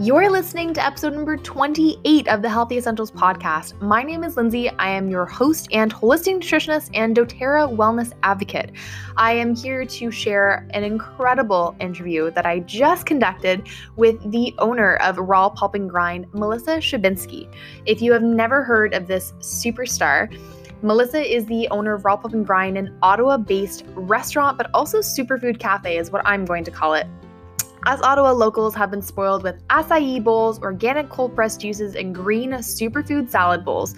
You're listening to episode number 28 of the Healthy Essentials podcast. My name is Lindsay. I am your host and holistic nutritionist and doTERRA wellness advocate. I am here to share an incredible interview that I just conducted with the owner of Raw Pulp and Grind, Melissa Schabinsky. If you have never heard of this superstar, Melissa is the owner of Raw Pulp and Grind, an Ottawa-based restaurant, but also Superfood Cafe is what I'm going to call it. As Ottawa locals have been spoiled with acai bowls, organic cold-pressed juices, and green superfood salad bowls,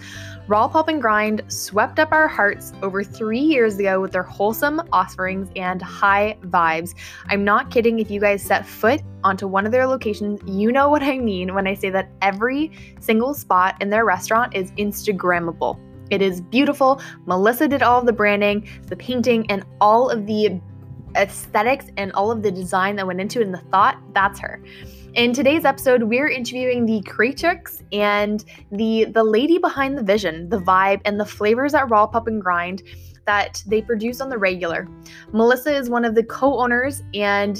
Raw Pulp and Grind swept up our hearts over 3 years ago with their wholesome offerings and high vibes. I'm not kidding. If you guys set foot onto one of their locations, you know what I mean when I say that every single spot in their restaurant is Instagrammable. It is beautiful. Melissa did all of the branding, the painting, and all of the aesthetics and all of the design that went into it and the thought, that's her. In today's episode, we're interviewing the creatrix and the lady behind the vision, the vibe, and the flavors at Raw Pulp and Grind that they produce on the regular. Melissa is one of the co-owners and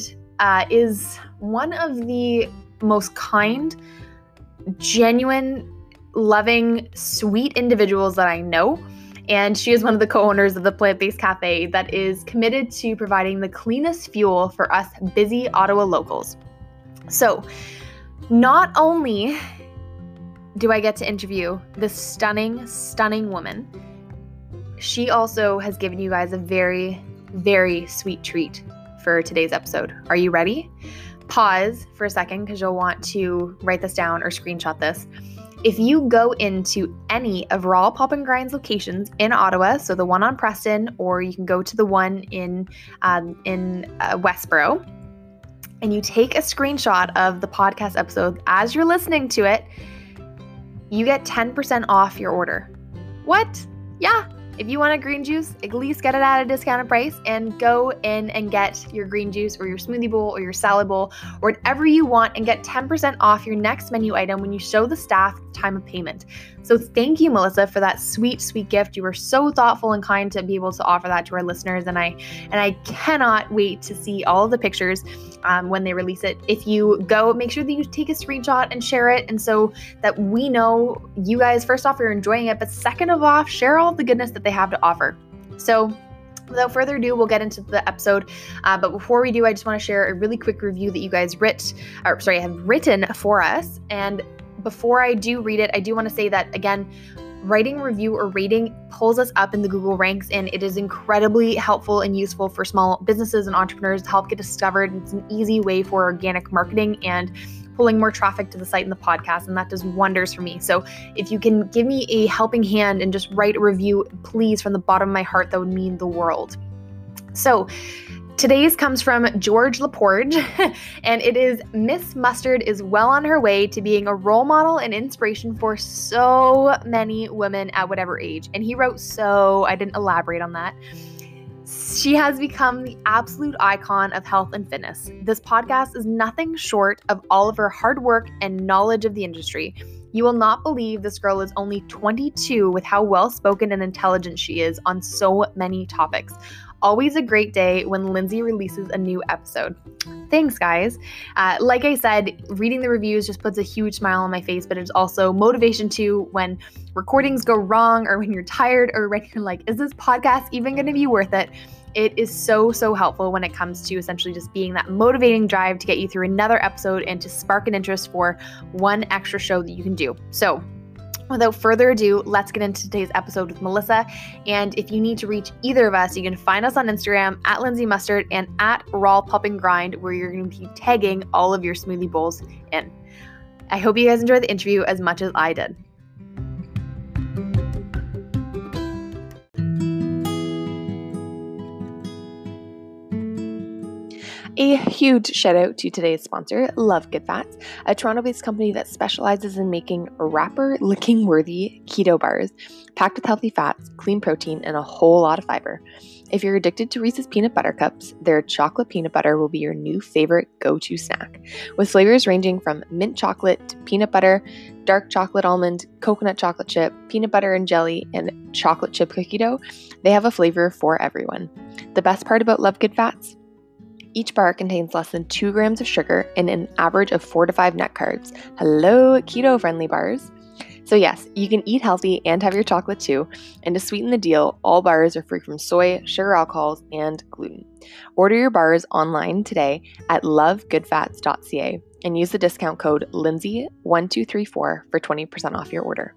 is one of the most kind, genuine, loving, sweet individuals that I know. And she is one of the co-owners of the Plant-Based Cafe that is committed to providing the cleanest fuel for us busy Ottawa locals. So not only do I get to interview this stunning woman, she also has given you guys a very, very sweet treat for today's episode. Are you ready? Pause for a second because you'll want to write this down or screenshot this. If you go into any of Raw Pulp and Grind's locations in Ottawa, so the one on Preston, or you can go to the one in Westboro, and you take a screenshot of the podcast episode as you're listening to it, you get 10% off your order. What? Yeah. If you want a green juice, at least get it at a discounted price and go in and get your green juice or your smoothie bowl or your salad bowl or whatever you want and get 10% off your next menu item when you show the staff time of payment. So thank you, Melissa, for that sweet, sweet gift. You were so thoughtful and kind to be able to offer that to our listeners, and I cannot wait to see all of the pictures when they release it. If you go, make sure that you take a screenshot and share it, and so that we know you guys, first off, you're enjoying it, but second of all, share all the goodness that they have to offer. So without further ado, we'll get into the episode. But before we do, I just want to share a really quick review that you guys have written for us. And before I do read it, I do want to say that again, writing review or rating pulls us up in the Google ranks, and it is incredibly helpful and useful for small businesses and entrepreneurs to help get discovered. It's an easy way for organic marketing and pulling more traffic to the site and the podcast, and that does wonders for me. So if you can give me a helping hand and just write a review, please, from the bottom of my heart, that would mean the world. So today's comes from George LePorge, and it is, Miss Mustard is well on her way to being a role model and inspiration for so many women at whatever age. And he wrote, so I didn't elaborate on that. She has become the absolute icon of health and fitness. This podcast is nothing short of all of her hard work and knowledge of the industry. You will not believe this girl is only 22 with how well-spoken and intelligent she is on so many topics. Always a great day when Lindsay releases a new episode. Thanks, guys. Like I said, reading the reviews just puts a huge smile on my face, but it's also motivation too when recordings go wrong or when you're tired or when you're like, is this podcast even going to be worth it? It is so helpful when it comes to essentially just being that motivating drive to get you through another episode and to spark an interest for one extra show that you can do. So without further ado, let's get into today's episode with Melissa. And if you need to reach either of us, you can find us on Instagram at Lindsay Mustard and at Raw Pulp and Grind, where you're going to be tagging all of your smoothie bowls in. I hope you guys enjoyed the interview as much as I did. A huge shout out to today's sponsor, Love Good Fats, a Toronto-based company that specializes in making wrapper-licking worthy keto bars, packed with healthy fats, clean protein, and a whole lot of fiber. If you're addicted to Reese's Peanut Butter Cups, their chocolate peanut butter will be your new favorite go-to snack. With flavors ranging from mint chocolate to peanut butter, dark chocolate almond, coconut chocolate chip, peanut butter and jelly, and chocolate chip cookie dough, they have a flavor for everyone. The best part about Love Good Fats? Each bar contains less than 2 grams of sugar and an average of 4 to 5 net carbs. Hello, keto-friendly bars. So yes, you can eat healthy and have your chocolate too, and to sweeten the deal, all bars are free from soy, sugar alcohols, and gluten. Order your bars online today at lovegoodfats.ca and use the discount code LINDSAY1234 for 20% off your order.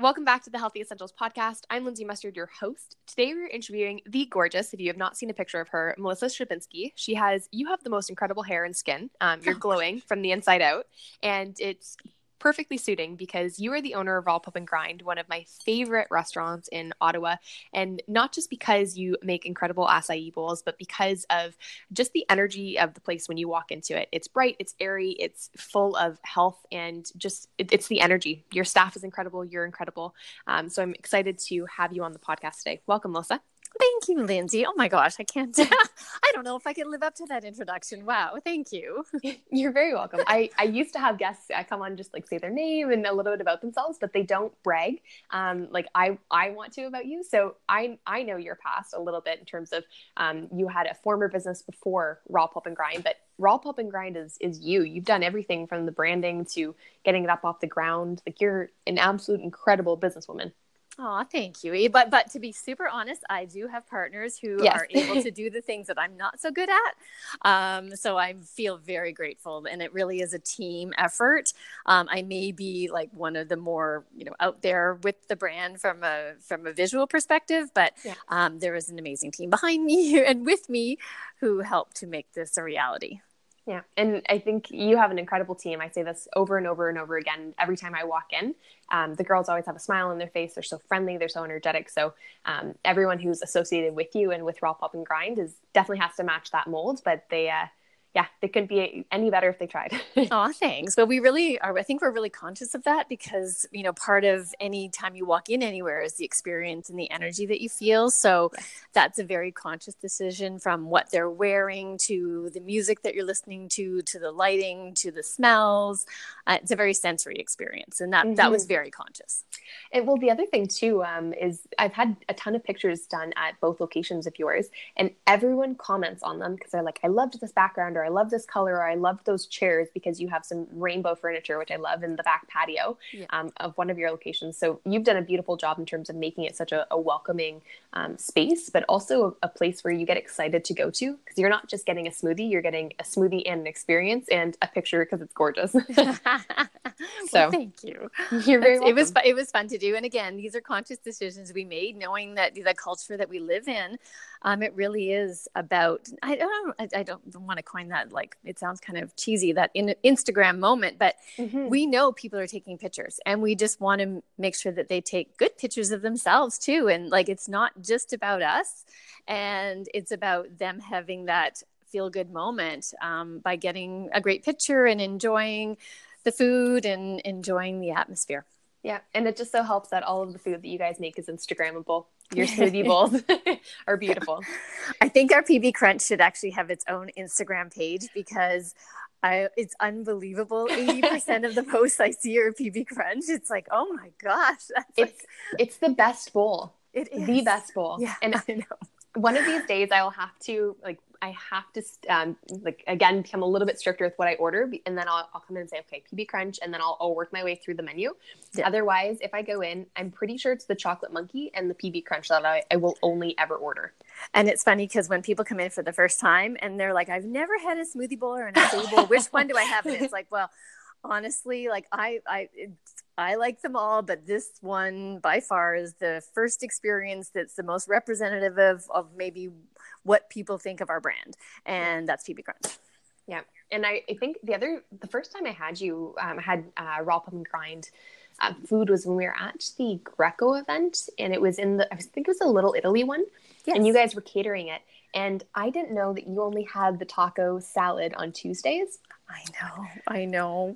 Welcome back to the Healthy Essentials Podcast. I'm Lindsay Mustard, your host. Today we're interviewing the gorgeous, if you have not seen a picture of her, Melissa Schabinsky. You have the most incredible hair and skin. You're glowing from the inside out, and it's perfectly suiting because you are the owner of Raw Pulp and Grind, one of my favorite restaurants in Ottawa, and not just because you make incredible acai bowls, but because of just the energy of the place when you walk into it. It's bright, it's airy, it's full of health, and just it's the energy. Your staff is incredible. You're incredible. So I'm excited to have you on the podcast today. Welcome, Melissa. Thank you, Lindsay. Oh my gosh, I can't. I don't know if I can live up to that introduction. Wow, thank you. You're very welcome. I used to have guests come on just like say their name and a little bit about themselves, but they don't brag like I want to about you. So I know your past a little bit in terms of you had a former business before Raw Pulp and Grind, but Raw Pulp and Grind is you. You've done everything from the branding to getting it up off the ground. Like you're an absolute incredible businesswoman. Oh, thank you. But to be super honest, I do have partners who yes. are able to do the things that I'm not so good at. So I feel very grateful, and it really is a team effort. I may be like one of the more out there with the brand from a visual perspective, but yeah. There is an amazing team behind me and with me who helped to make this a reality. Yeah. And I think you have an incredible team. I say this over and over and over again. Every time I walk in, the girls always have a smile on their face. They're so friendly. They're so energetic. So everyone who's associated with you and with Raw Pulp and Grind is definitely has to match that mold, but they couldn't be any better if they tried. Oh, thanks. But we really are. I think we're really conscious of that because, part of any time you walk in anywhere is the experience and the energy that you feel. So that's a very conscious decision, from what they're wearing to the music that you're listening to the lighting, to the smells. It's a very sensory experience. And that was very conscious. And well, the other thing too, is I've had a ton of pictures done at both locations of yours, and everyone comments on them because they're like, I loved this background, or I love this color, or I love those chairs, because you have some rainbow furniture, which I love, in the back patio of one of your locations. So you've done a beautiful job in terms of making it such a welcoming space, but also a place where you get excited to go to, because you're not just getting a smoothie, you're getting a smoothie and an experience and a picture because it's gorgeous. Well, thank you. You're very welcome. It was fun to do. And again, these are conscious decisions we made, knowing that the culture that we live in, it really is about, I don't want to coin that, like, it sounds kind of cheesy, that Instagram moment, but we know people are taking pictures, and we just want to make sure that they take good pictures of themselves too. And like, it's not just about us, and it's about them having that feel good moment, by getting a great picture and enjoying the food and enjoying the atmosphere. Yeah. And it just so helps that all of the food that you guys make is Instagrammable. Your smoothie bowls are beautiful. I think our PB Crunch should actually have its own Instagram page, because it's unbelievable. 80% of the posts I see are PB Crunch. It's like, oh my gosh. It's the best bowl. It is. The best bowl. Yeah, and I know. One of these days I will have to again, become a little bit stricter with what I order, and then I'll come in and say, okay, PB Crunch, and then I'll work my way through the menu. Yeah. Otherwise, if I go in, I'm pretty sure it's the Chocolate Monkey and the PB Crunch that I will only ever order. And it's funny because when people come in for the first time and they're like, I've never had a smoothie bowl or an acai bowl, which one do I have? And it's like, well, honestly, like I like them all, but this one by far is the first experience that's the most representative of maybe what people think of our brand. And that's PB Crunch. Yeah. And I think the first time I had you, Raw Pulp and Grind food was when we were at the Greco event, and it was I think it was the Little Italy one. Yes. And you guys were catering it. And I didn't know that you only had the taco salad on Tuesdays. I know.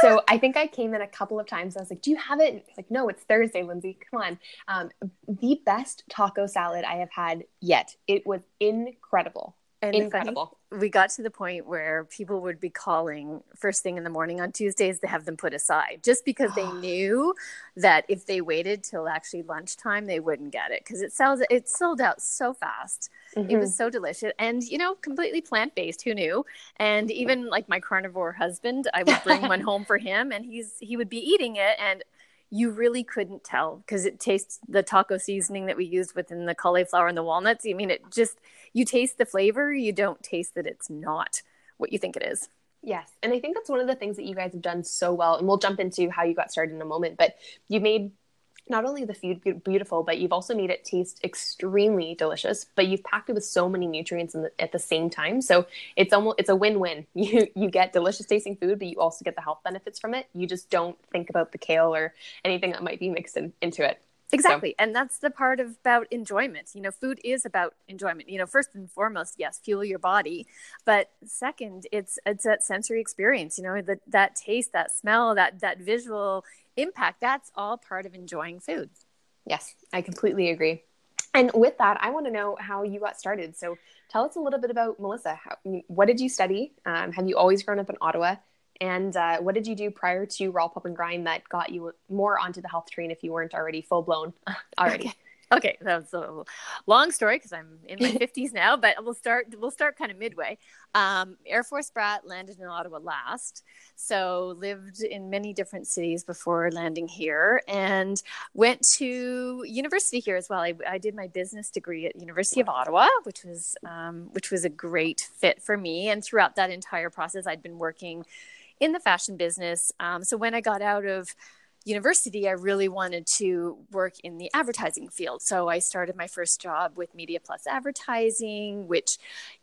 So I think I came in a couple of times. I was like, do you have it? And it's like, no, it's Thursday, Lindsay. Come on. The best taco salad I have had yet. It was incredible. And incredible. We got to the point where people would be calling first thing in the morning on Tuesdays to have them put aside just because they knew that if they waited till actually lunchtime, they wouldn't get it because it sold out so fast. Mm-hmm. It was so delicious and, you know, completely plant-based. Who knew? And even like my carnivore husband, I would bring one home for him and he would be eating it. And you really couldn't tell because it tastes the taco seasoning that we used within the cauliflower and the walnuts. I mean, it just, you taste the flavor, you don't taste that it's not what you think it is. Yes. And I think that's one of the things that you guys have done so well. And we'll jump into how you got started in a moment, but you made not only the food beautiful, but you've also made it taste extremely delicious, but you've packed it with so many nutrients at the same time. So it's a win-win. You get delicious tasting food, but you also get the health benefits from it. You just don't think about the kale or anything that might be mixed into it. Exactly. So. And that's the part about enjoyment. You know, food is about enjoyment. You know, first and foremost, yes, fuel your body. But second, it's that sensory experience, you know, that taste, that smell, that visual impact. That's all part of enjoying food. Yes, I completely agree. And with that, I want to know how you got started. So tell us a little bit about Melissa. What did you study? Have you always grown up in Ottawa? And what did you do prior to Raw Pulp and Grind that got you more onto the health train if you weren't already full-blown already? Okay, that's a long story because I'm in my 50s now, but we'll start kind of midway. Air Force brat, landed in Ottawa last, so lived in many different cities before landing here and went to university here as well. I did my business degree at University of Ottawa, which was a great fit for me. And throughout that entire process, I'd been working in the fashion business. So when I got out of university, I really wanted to work in the advertising field. So I started my first job with Media Plus Advertising, which,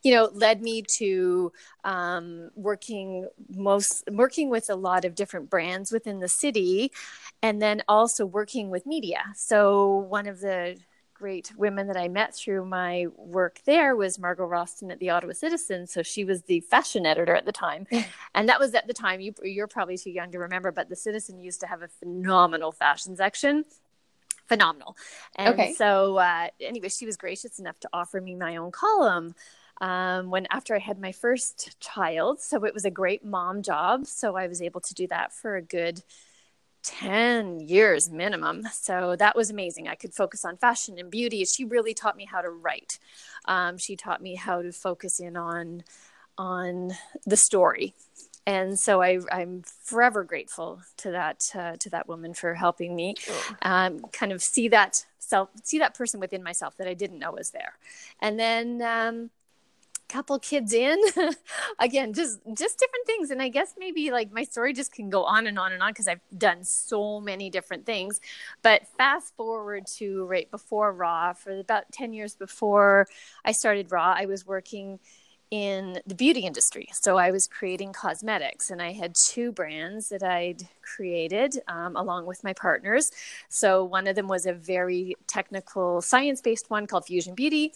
you know, led me to working with a lot of different brands within the city, and then also working with media. So one of the great women that I met through my work there was Margot Rosten at the Ottawa Citizen. So she was the fashion editor at the time. And that was at the time, you're probably too young to remember, but the Citizen used to have a phenomenal fashion section. Phenomenal. And so anyway, she was gracious enough to offer me my own column after I had my first child. So it was a great mom job. So I was able to do that for a good 10 years minimum. So that was amazing. I could focus on fashion and beauty. She really taught me how to write. She taught me how to focus in on the story. And so I'm forever grateful to that woman for helping me kind of see that person within myself that I didn't know was there. And then, couple kids in again, just different things. And I guess maybe like my story just can go on and on and on because I've done so many different things, but fast forward to right before Raw, for about 10 years before I started Raw, I was working in the beauty industry. So I was creating cosmetics and I had two brands that I'd created along with my partners. So one of them was a very technical science-based one called Fusion Beauty,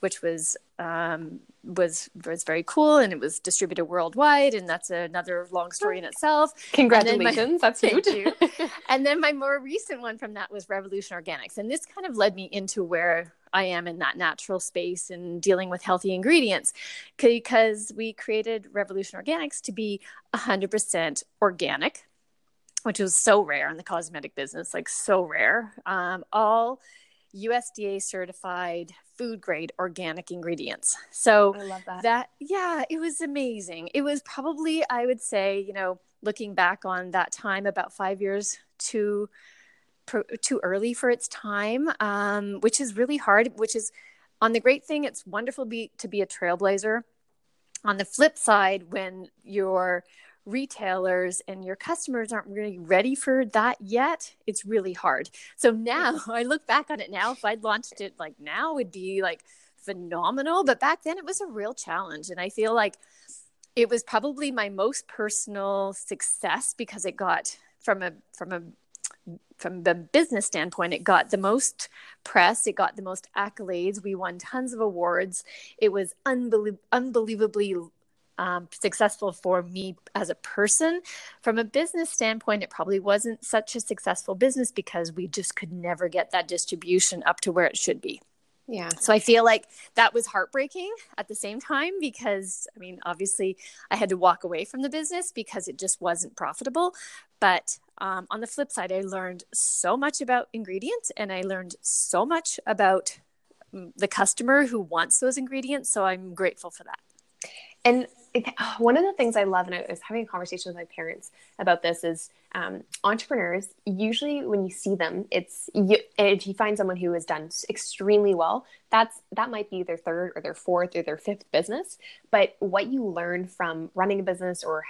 which was very cool, and it was distributed worldwide, and that's another long story in itself. Congratulations, that's huge. Thank you. And then my more recent one from that was Revolution Organics, and this kind of led me into where I am in that natural space and dealing with healthy ingredients, because we created Revolution Organics to be 100% organic, which was so rare in the cosmetic business, like so rare. All USDA certified food grade organic ingredients. So I love that. Yeah, it was amazing. It was probably, I would say, you know, looking back on that time, about 5 years too early for its time, which is really hard, which is on the great thing. It's wonderful to be a trailblazer. On the flip side, when you're retailers and your customers aren't really ready for that yet, it's really hard. So now I look back on it now, if I'd launched it like now, it'd be like phenomenal. But back then it was a real challenge. And I feel like it was probably my most personal success because it got from the business standpoint, it got the most press, it got the most accolades. We won tons of awards. It was unbelievably successful for me as a person. From a business standpoint, it probably wasn't such a successful business because we just could never get that distribution up to where it should be. Yeah. So I feel like that was heartbreaking at the same time, because I mean, obviously I had to walk away from the business because it just wasn't profitable. But on the flip side, I learned so much about ingredients, and I learned so much about the customer who wants those ingredients. So I'm grateful for that. And one of the things I love, and I was having a conversation with my parents about this, is entrepreneurs, usually when you see them, if you find someone who has done extremely well, that might be their third or their fourth or their fifth business. But what you learn from running a business, or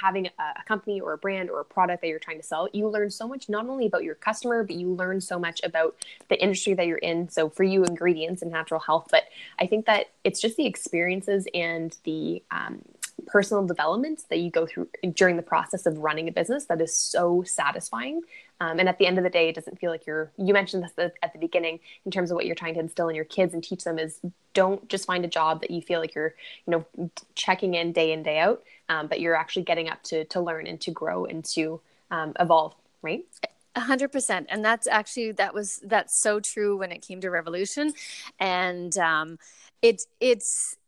having a company or a brand or a product that you're trying to sell, you learn so much, not only about your customer, but you learn so much about the industry that you're in. So for you, ingredients and natural health. But I think that it's just the experiences and the personal development that you go through during the process of running a business that is so satisfying. And at the end of the day, it doesn't feel like you mentioned this at the beginning in terms of what you're trying to instill in your kids and teach them is, don't just find a job that you feel like you're, checking in, day out, but you're actually getting up to learn and to grow and to evolve, right? 100%. And that's so true when it came to Revolution. And it's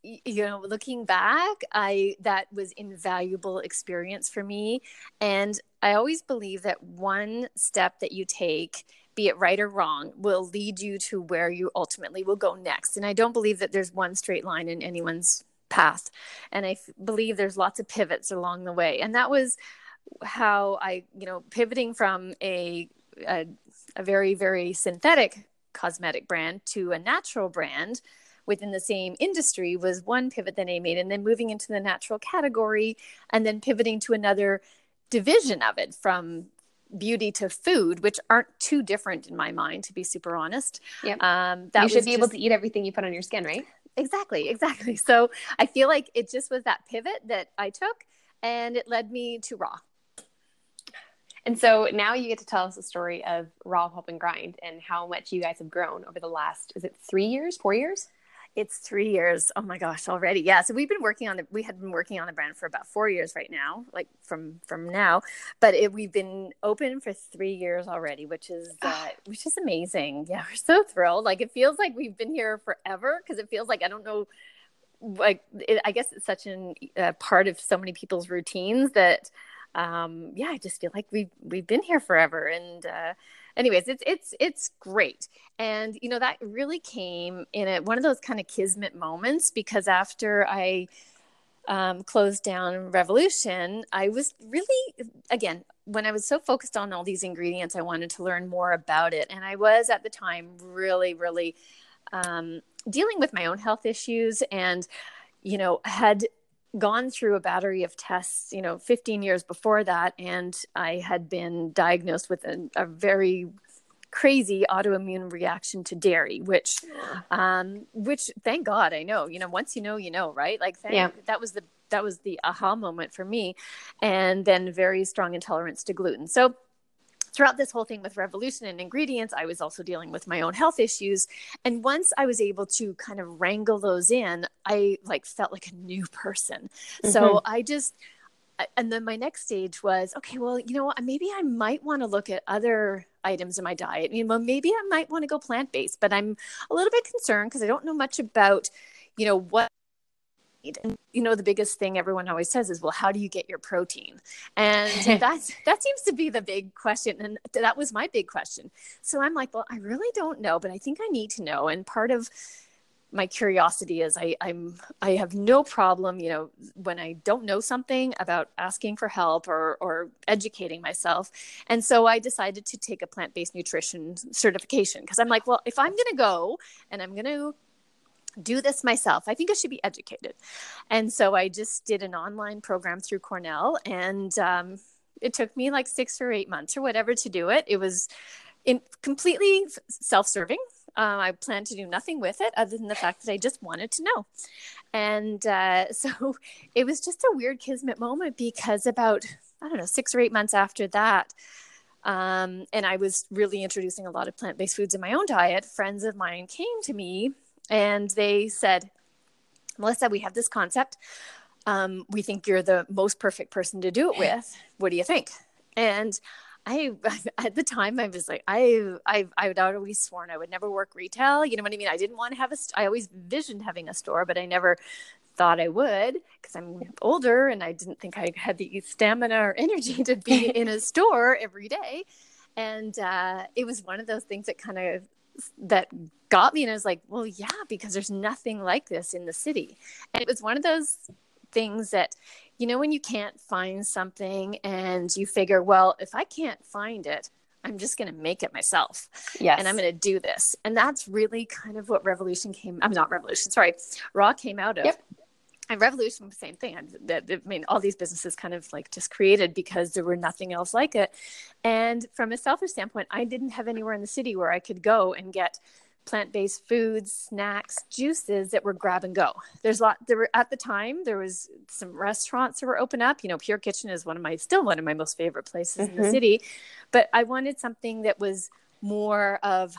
looking back, that was invaluable experience for me. And I always believe that one step that you take, be it right or wrong, will lead you to where you ultimately will go next. And I don't believe that there's one straight line in anyone's path. And I believe there's lots of pivots along the way. And that was how I, pivoting from a very, very synthetic cosmetic brand to a natural brand within the same industry was one pivot that I made. And then moving into the natural category, and then pivoting to another division of it from beauty to food, which aren't too different in my mind, to be super honest. Yep. You should be able to eat everything you put on your skin, right? Exactly. So I feel like it just was that pivot that I took, and it led me to Raw. And so now you get to tell us the story of Raw Pulp and Grind and how much you guys have grown over the last, is it 3 years, 4 years? It's 3 years. Oh my gosh, already. Yeah. So we had been working on the brand for about 4 years right now, like from now, but we've been open for 3 years already, which is amazing. Yeah. We're so thrilled. Like, it feels like we've been here forever, 'cause it feels like, I don't know, I guess it's such a part of so many people's routines that, I just feel like we've been here forever. And, anyways, it's great. And, that really came in one of those kind of kismet moments, because after I, closed down Revolution, I was really, again, when I was so focused on all these ingredients, I wanted to learn more about it. And I was at the time really, really, dealing with my own health issues, and, had gone through a battery of tests, 15 years before that. And I had been diagnosed with a very crazy autoimmune reaction to dairy, which thank God I know, once right? Like that was the aha moment for me. And then very strong intolerance to gluten. So throughout this whole thing with Revolution and ingredients, I was also dealing with my own health issues. And once I was able to kind of wrangle those in, I felt like a new person. Mm-hmm. So and then my next stage was, okay, well, maybe I might want to look at other items in my diet. Maybe I might want to go plant-based, but I'm a little bit concerned because I don't know much about, what. And, the biggest thing everyone always says is, well, how do you get your protein? And that seems to be the big question. And that was my big question. So I'm like, well, I really don't know, but I think I need to know. And part of my curiosity is I have no problem, when I don't know something, about asking for help or educating myself. And so I decided to take a plant-based nutrition certification, because I'm like, well, if I'm going to go and I'm going to do this myself, I think I should be educated. And so I just did an online program through Cornell, and it took me 6 or 8 months or whatever to do it. It was completely self-serving. I planned to do nothing with it other than the fact that I just wanted to know. And so it was just a weird kismet moment, because about, 6 or 8 months after that, and I was really introducing a lot of plant-based foods in my own diet, friends of mine came to me and they said, Melissa, we have this concept. We think you're the most perfect person to do it with. What do you think? And at the time I was like, I would always sworn I would never work retail. You know what I mean? I didn't want to have I always envisioned having a store, but I never thought I would, because I'm older and I didn't think I had the stamina or energy to be in a store every day. And it was one of those things that kind of that got me. And I was like, well, yeah, because there's nothing like this in the city. And it was one of those things that, you know, when you can't find something and you figure, well, if I can't find it, I'm just going to make it myself. Yes. And I'm going to do this. And that's really kind of what Raw came out of. Yep. And Revolution, same thing. All these businesses kind of like just created because there were nothing else like it. And from a selfish standpoint, I didn't have anywhere in the city where I could go and get plant-based foods, snacks, juices that were grab and go. At the time, there was some restaurants that were open up. You know, Pure Kitchen is one of my most favorite places in the city. But I wanted something that was more of,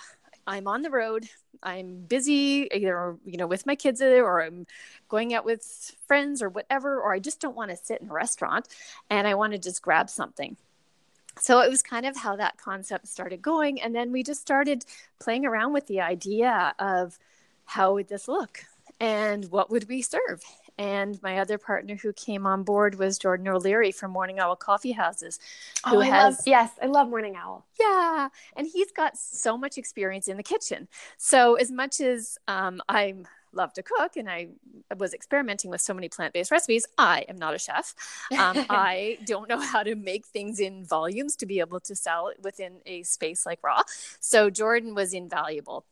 I'm on the road, I'm busy, either, you know, with my kids or I'm going out with friends or whatever, or I just don't want to sit in a restaurant and I want to just grab something. So it was kind of how that concept started going. And then we just started playing around with the idea of how would this look and what would we serve? And my other partner who came on board was Jordan O'Leary from Morning Owl Coffee Houses. I love Morning Owl. Yeah. And he's got so much experience in the kitchen. So as much as I love to cook and I was experimenting with so many plant-based recipes, I am not a chef. I don't know how to make things in volumes to be able to sell it within a space like Raw. So Jordan was invaluable.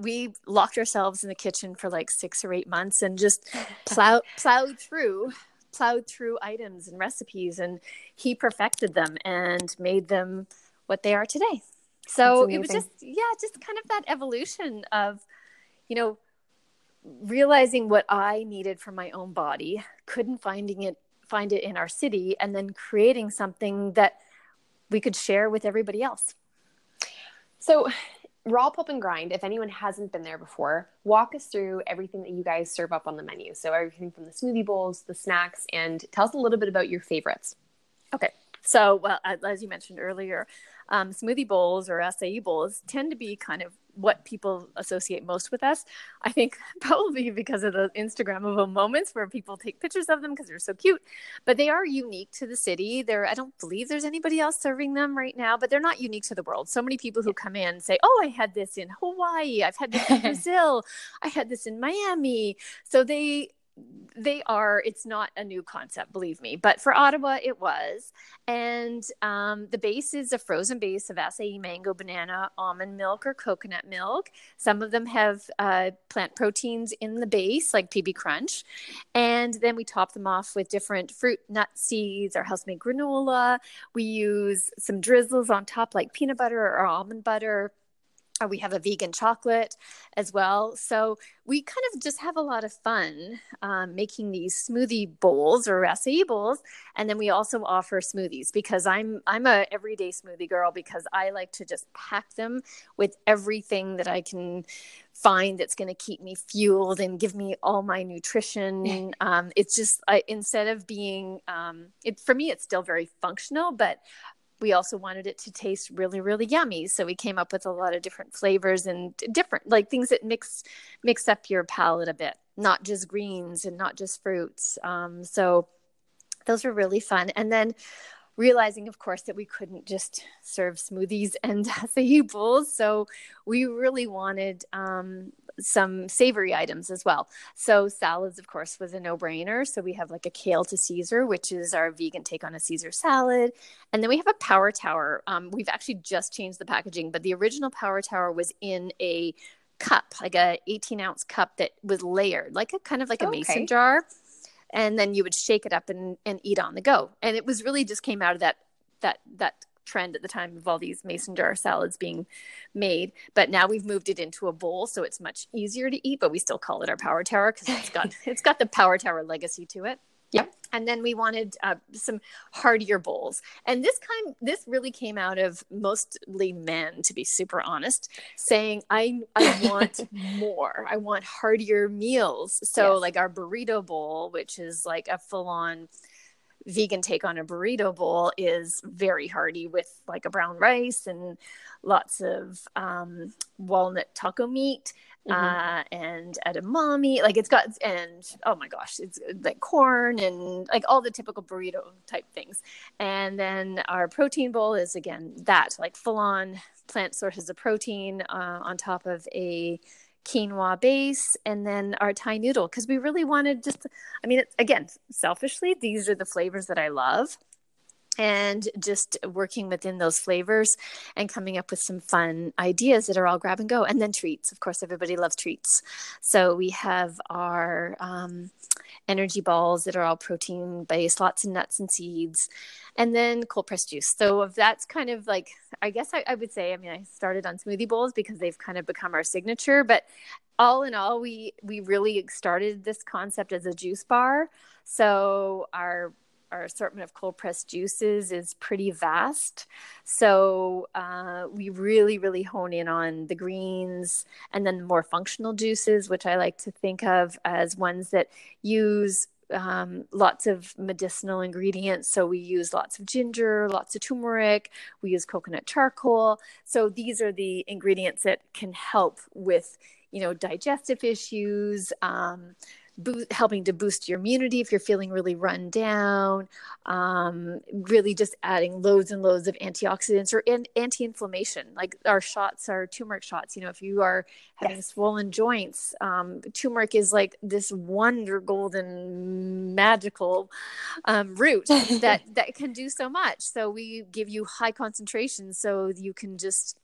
We locked ourselves in the kitchen for like 6 or 8 months and just plowed through items and recipes, and he perfected them and made them what they are today. So it was just kind of that evolution of, you know, realizing what I needed for my own body, couldn't find it in our city, and then creating something that we could share with everybody else. So Raw Pulp and Grind, if anyone hasn't been there before, walk us through everything that you guys serve up on the menu. So everything from the smoothie bowls, the snacks, and tell us a little bit about your favorites. Okay. So, well, as you mentioned earlier, smoothie bowls or acai bowls tend to be kind of what people associate most with us. I think probably because of the Instagrammable moments where people take pictures of them because they're so cute, but they are unique to the city. I don't believe there's anybody else serving them right now, but they're not unique to the world. So many people who come in say, oh, I had this in Hawaii. I've had this in Brazil. I had this in Miami. So it's not a new concept, believe me, but for Ottawa it was. And the base is a frozen base of acai, mango, banana, almond milk, or coconut milk. Some of them have plant proteins in the base, like PB Crunch. And then we top them off with different fruit, nut, seeds, our house-made granola. We use some drizzles on top, like peanut butter or almond butter. We have a vegan chocolate as well. So we kind of just have a lot of fun making these smoothie bowls or acai bowls. And then we also offer smoothies, because I'm a everyday smoothie girl, because I like to just pack them with everything that I can find that's going to keep me fueled and give me all my nutrition. It's just, instead of being, for me, it's still very functional, but we also wanted it to taste really, really yummy. So we came up with a lot of different flavors and different, like, things that mix up your palate a bit, not just greens and not just fruits. So those were really fun. And then realizing, of course, that we couldn't just serve smoothies and acai bowls. So we really wanted some savory items as well. So salads, of course, was a no-brainer. So we have like a kale to Caesar, which is our vegan take on a Caesar salad. And then we have a power tower. We've actually just changed the packaging, but the original power tower was in a cup, like a 18-ounce cup that was layered, like a kind of like a mason jar. And then you would shake it up and eat on the go. And it was really just came out of that trend at the time of all these mason jar salads being made, but now we've moved it into a bowl, so it's much easier to eat, but we still call it our power tower because it's got the power tower legacy to it. Yep. And then we wanted some heartier bowls, and this really came out of mostly men, to be super honest, saying I want more. I want heartier meals. So like our burrito bowl, which is like a full-on vegan take on a burrito bowl is very hearty with like a brown rice and lots of walnut taco meat. And edamame, like it's got, and oh my gosh, it's like corn and like all the typical burrito type things. And then our protein bowl is again that like full on plant sources of protein on top of a quinoa base. And then our Thai noodle, because we really wanted just, I mean, it's, again, selfishly, these are the flavors that I love. And just working within those flavors and coming up with some fun ideas that are all grab and go. And then treats. Of course, everybody loves treats. So we have our energy balls that are all protein based, lots of nuts and seeds, and then cold pressed juice. So if that's kind of like, I guess I would say, I mean, I started on smoothie bowls because they've kind of become our signature, but all in all, we really started this concept as a juice bar. So our assortment of cold pressed juices is pretty vast. So we really, really hone in on the greens and then more functional juices, which I like to think of as ones that use lots of medicinal ingredients. So we use lots of ginger, lots of turmeric, we use coconut charcoal. So these are the ingredients that can help with, you know, digestive issues, helping to boost your immunity if you're feeling really run down, really just adding loads and loads of antioxidants or anti-inflammation. Like our shots are turmeric shots. You know, if you are having swollen joints, turmeric is like this wonder golden magical root that can do so much. So we give you high concentrations so you can just,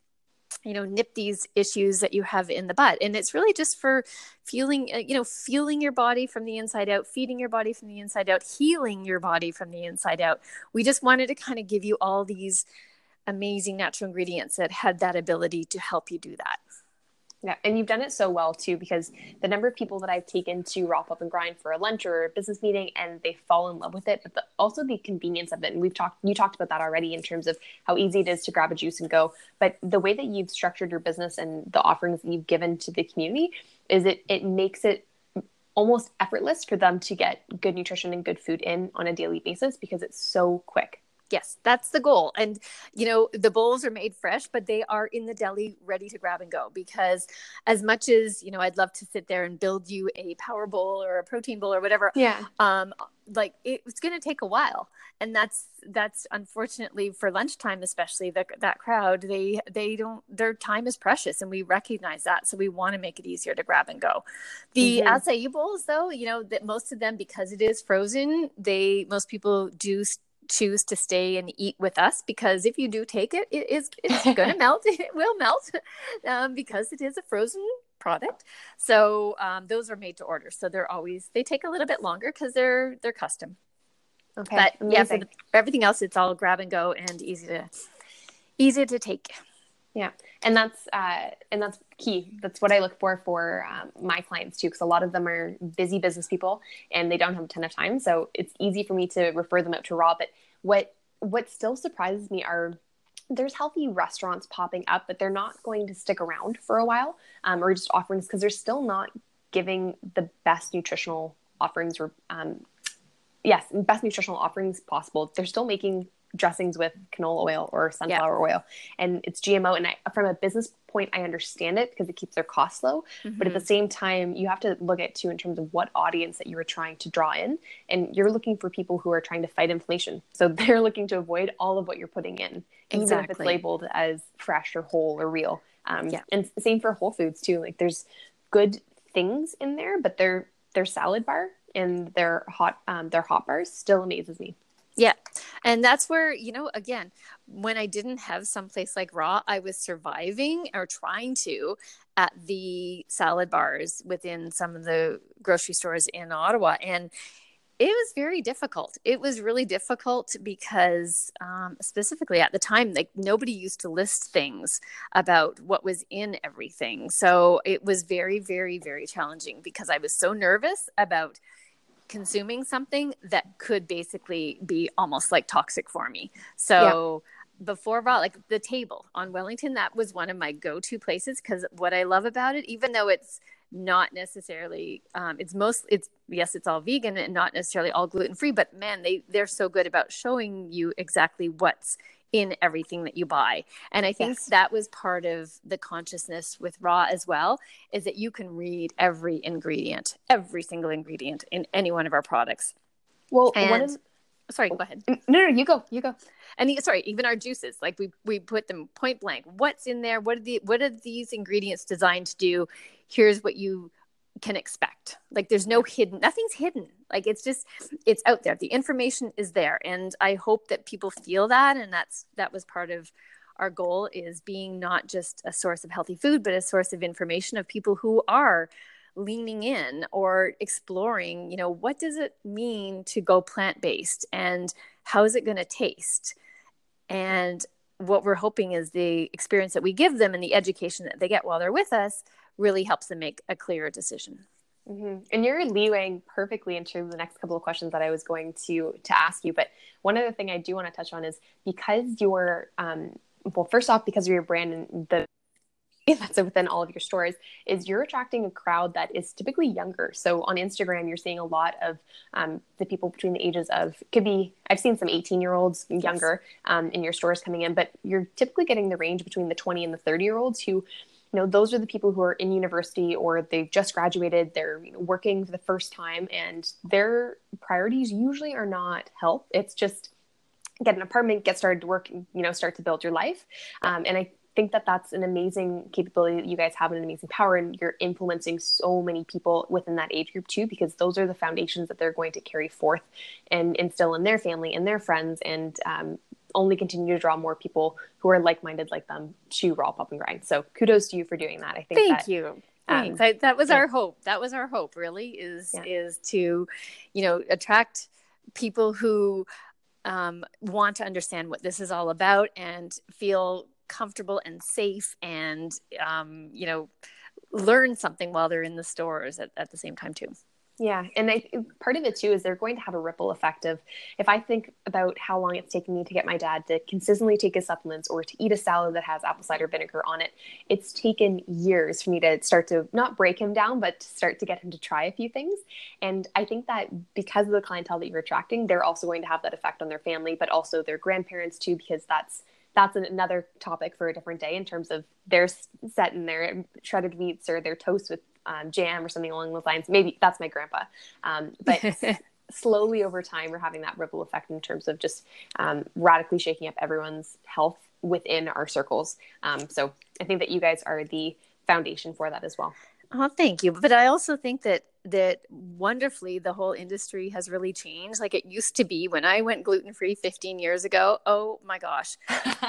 you know, nip these issues that you have in the butt. And it's really just for fueling your body from the inside out, feeding your body from the inside out, healing your body from the inside out. We just wanted to kind of give you all these amazing natural ingredients that had that ability to help you do that. Yeah. And you've done it so well too, because the number of people that I've taken to Raw Pulp and Grind for a lunch or a business meeting and they fall in love with it, but also the convenience of it. And you talked about that already in terms of how easy it is to grab a juice and go, but the way that you've structured your business and the offerings that you've given to the community is it makes it almost effortless for them to get good nutrition and good food in on a daily basis because it's so quick. Yes, that's the goal. And, you know, the bowls are made fresh, but they are in the deli ready to grab and go, because as much as, you know, I'd love to sit there and build you a power bowl or a protein bowl or whatever. Yeah. Like it's going to take a while. And that's unfortunately for lunchtime, especially that crowd, their time is precious and we recognize that. So we want to make it easier to grab and go. The acai bowls though, you know, that most of them, because it is frozen, most people do choose to stay and eat with us, because if you do take it, it's going to melt. It will melt because it is a frozen product. So those are made to order. So they take a little bit longer because they're custom. Okay. But amazing. Yeah, for everything else, it's all grab and go and easy to take. Yeah. And that's key. That's what I look for my clients too, because a lot of them are busy business people and they don't have a ton of time. So it's easy for me to refer them out to Raw. But what still surprises me are there's healthy restaurants popping up, but they're not going to stick around for a while or just offerings, because they're still not giving the best nutritional offerings or best nutritional offerings possible. They're still making dressings with canola oil or sunflower oil, and it's GMO. And from a business point, I understand it because it keeps their costs low, but at the same time, you have to look at too, in terms of what audience that you were trying to draw in, and you're looking for people who are trying to fight inflation. So they're looking to avoid all of what you're putting in, even if it's labeled as fresh or whole or real. And same for Whole Foods too. Like there's good things in there, but their salad bar and their hot bars still amazes me. Yeah. And that's where, you know, again, when I didn't have someplace like Raw, I was surviving or trying to at the salad bars within some of the grocery stores in Ottawa. And it was very difficult. It was really difficult because specifically at the time, like nobody used to list things about what was in everything. So it was very, very, very challenging because I was so nervous about consuming something that could basically be almost like toxic for me. So before Raw, like the table on Wellington, that was one of my go-to places, because what I love about it, even though it's not necessarily, yes, it's all vegan and not necessarily all gluten-free, but man, they're so good about showing you exactly what's in everything that you buy. And I think that was part of the consciousness with Raw as well, is that you can read every ingredient, every single ingredient in any one of our products. Well, sorry, go ahead. No, you go. And even our juices, like we put them point blank. What's in there? What are these ingredients designed to do? Here's what you can expect. Like there's nothing's hidden. Like it's out there. The information is there. And I hope that people feel that. And that was part of our goal, is being not just a source of healthy food, but a source of information of people who are leaning in or exploring, what does it mean to go plant-based, and how is it going to taste? And what we're hoping is the experience that we give them and the education that they get while they're with us really helps them make a clearer decision. Mm-hmm. And you're leewaying perfectly into the next couple of questions that I was going to ask you. But one other thing I do want to touch on is, because you're, well, first off, because of your brand and that's within all of your stores, is you're attracting a crowd that is typically younger. So on Instagram, you're seeing a lot of the people between the ages of, I've seen some 18-year-olds younger in your stores coming in, but you're typically getting the range between the 20 and the 30-year-olds who, those are the people who are in university, or they've just graduated, they're working for the first time, and their priorities usually are not health. It's just get an apartment, get started to work, start to build your life. And I think that that's an amazing capability that you guys have, an amazing power, and you're influencing so many people within that age group too, because those are the foundations that they're going to carry forth and instill in their family and their friends, and only continue to draw more people who are like-minded like them to Raw Pulp and Grind. So kudos to you for doing that. I think Thank you. Thanks. That was our hope. That was our hope, really, is to, attract people who want to understand what this is all about and feel comfortable and safe, and learn something while they're in the stores at the same time too. Yeah. And part of it too is they're going to have a ripple effect of, if I think about how long it's taken me to get my dad to consistently take his supplements or to eat a salad that has apple cider vinegar on it, it's taken years for me to start to not break him down, but to start to get him to try a few things. And I think that because of the clientele that you're attracting, they're also going to have that effect on their family, but also their grandparents too, because that's another topic for a different day, in terms of their set and their shredded wheats or their toast with jam or something along those lines. Maybe that's my grandpa. But slowly over time, we're having that ripple effect in terms of just radically shaking up everyone's health within our circles. So I think that you guys are the foundation for that as well. Oh, thank you. But I also think that wonderfully, the whole industry has really changed. Like it used to be when I went gluten-free 15 years ago, oh my gosh,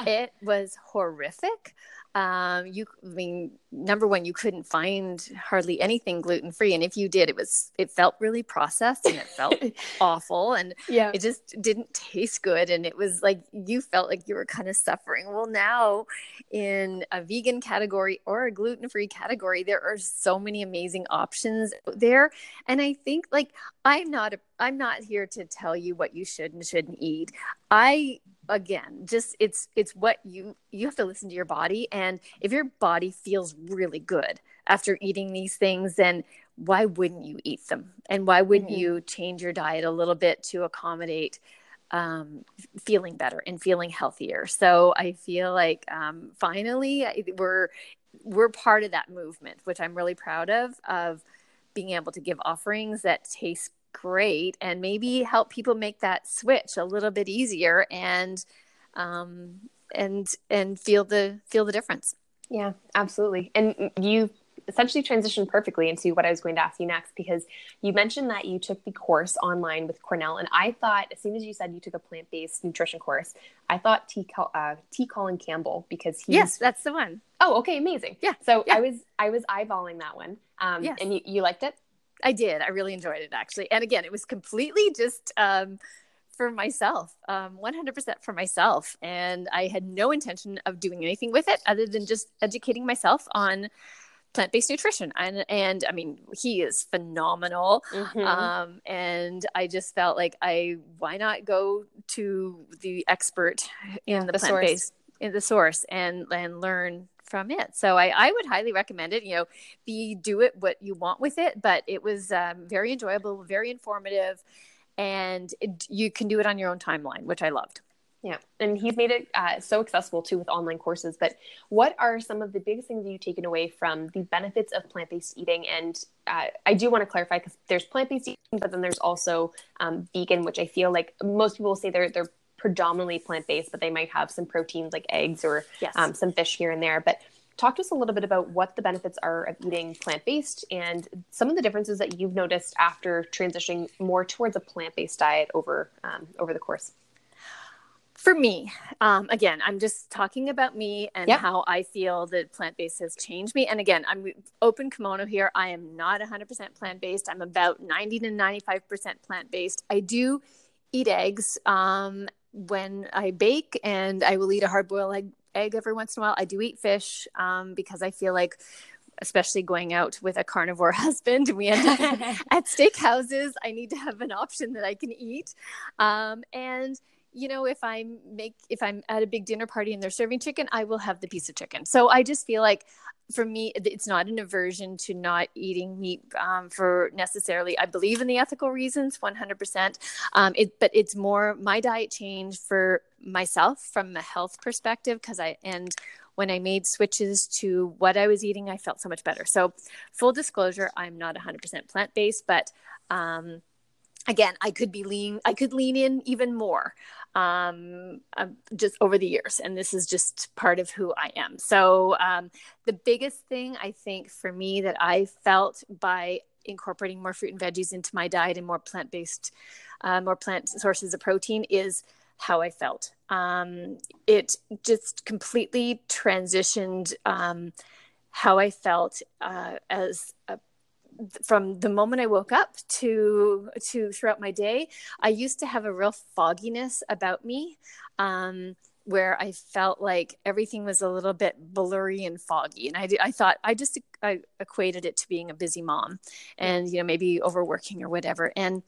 it was horrific. Number one, you couldn't find hardly anything gluten-free. And if you did, it felt really processed, and it felt awful, and it just didn't taste good. And it was like, you felt like you were kind of suffering. Well, now in a vegan category or a gluten-free category, there are so many amazing options out there. And I think I'm not here to tell you what you should and shouldn't eat. It's what you have to listen to your body. And if your body feels really good after eating these things, then why wouldn't you eat them? And why wouldn't you change your diet a little bit to accommodate feeling better and feeling healthier? So I feel like finally we're part of that movement, which I'm really proud of being able to give offerings that taste great and maybe help people make that switch a little bit easier and feel the difference. Yeah, absolutely. And you essentially transitioned perfectly into what I was going to ask you next, because you mentioned that you took the course online with Cornell. And I thought, as soon as you said you took a plant-based nutrition course, I thought T. Colin Campbell, because yes, that's the one. Oh, okay. Amazing. Yeah. So yeah. I was eyeballing that one. And you liked it? I did. I really enjoyed it, actually. And again, it was completely just for myself, 100% for myself. And I had no intention of doing anything with it other than just educating myself on plant-based nutrition. And I mean, he is phenomenal. And I just felt like why not go to the expert in the plant-based, in the source, and learn from it. So I would highly recommend it, do it what you want with it, but it was very enjoyable, very informative, and you can do it on your own timeline, which I loved. Yeah. And he's made it so accessible too with online courses. But what are some of the biggest things that you've taken away from the benefits of plant-based eating? And I do want to clarify, because there's plant-based eating, but then there's also vegan, which I feel like most people say they're predominantly plant-based, but they might have some proteins like eggs or some fish here and there. But talk to us a little bit about what the benefits are of eating plant-based and some of the differences that you've noticed after transitioning more towards a plant-based diet over the course. For me, again, I'm just talking about me and how I feel that plant-based has changed me. And again, I'm open kimono here. I am not 100% plant-based. I'm about 90 to 95% plant-based. I do eat eggs when I bake, and I will eat a hard-boiled egg every once in a while. I do eat fish because I feel like, especially going out with a carnivore husband, we end up at steakhouses. I need to have an option that I can eat. And if I'm at a big dinner party and they're serving chicken, I will have the piece of chicken. So I just feel like, for me, it's not an aversion to not eating meat for necessarily. I believe in the ethical reasons, 100%. But it's more my diet change for myself from a health perspective, because when I made switches to what I was eating, I felt so much better. So full disclosure, I'm not 100% plant-based, but again, I could be lean. I could lean in even more, just over the years, and this is just part of who I am. So, the biggest thing I think for me that I felt by incorporating more fruit and veggies into my diet and more plant-based, more plant sources of protein is how I felt. It just completely transitioned how I felt as a from the moment I woke up to throughout my day. I used to have a real fogginess about me, where I felt like everything was a little bit blurry and foggy. And I equated it to being a busy mom and, maybe overworking or whatever. And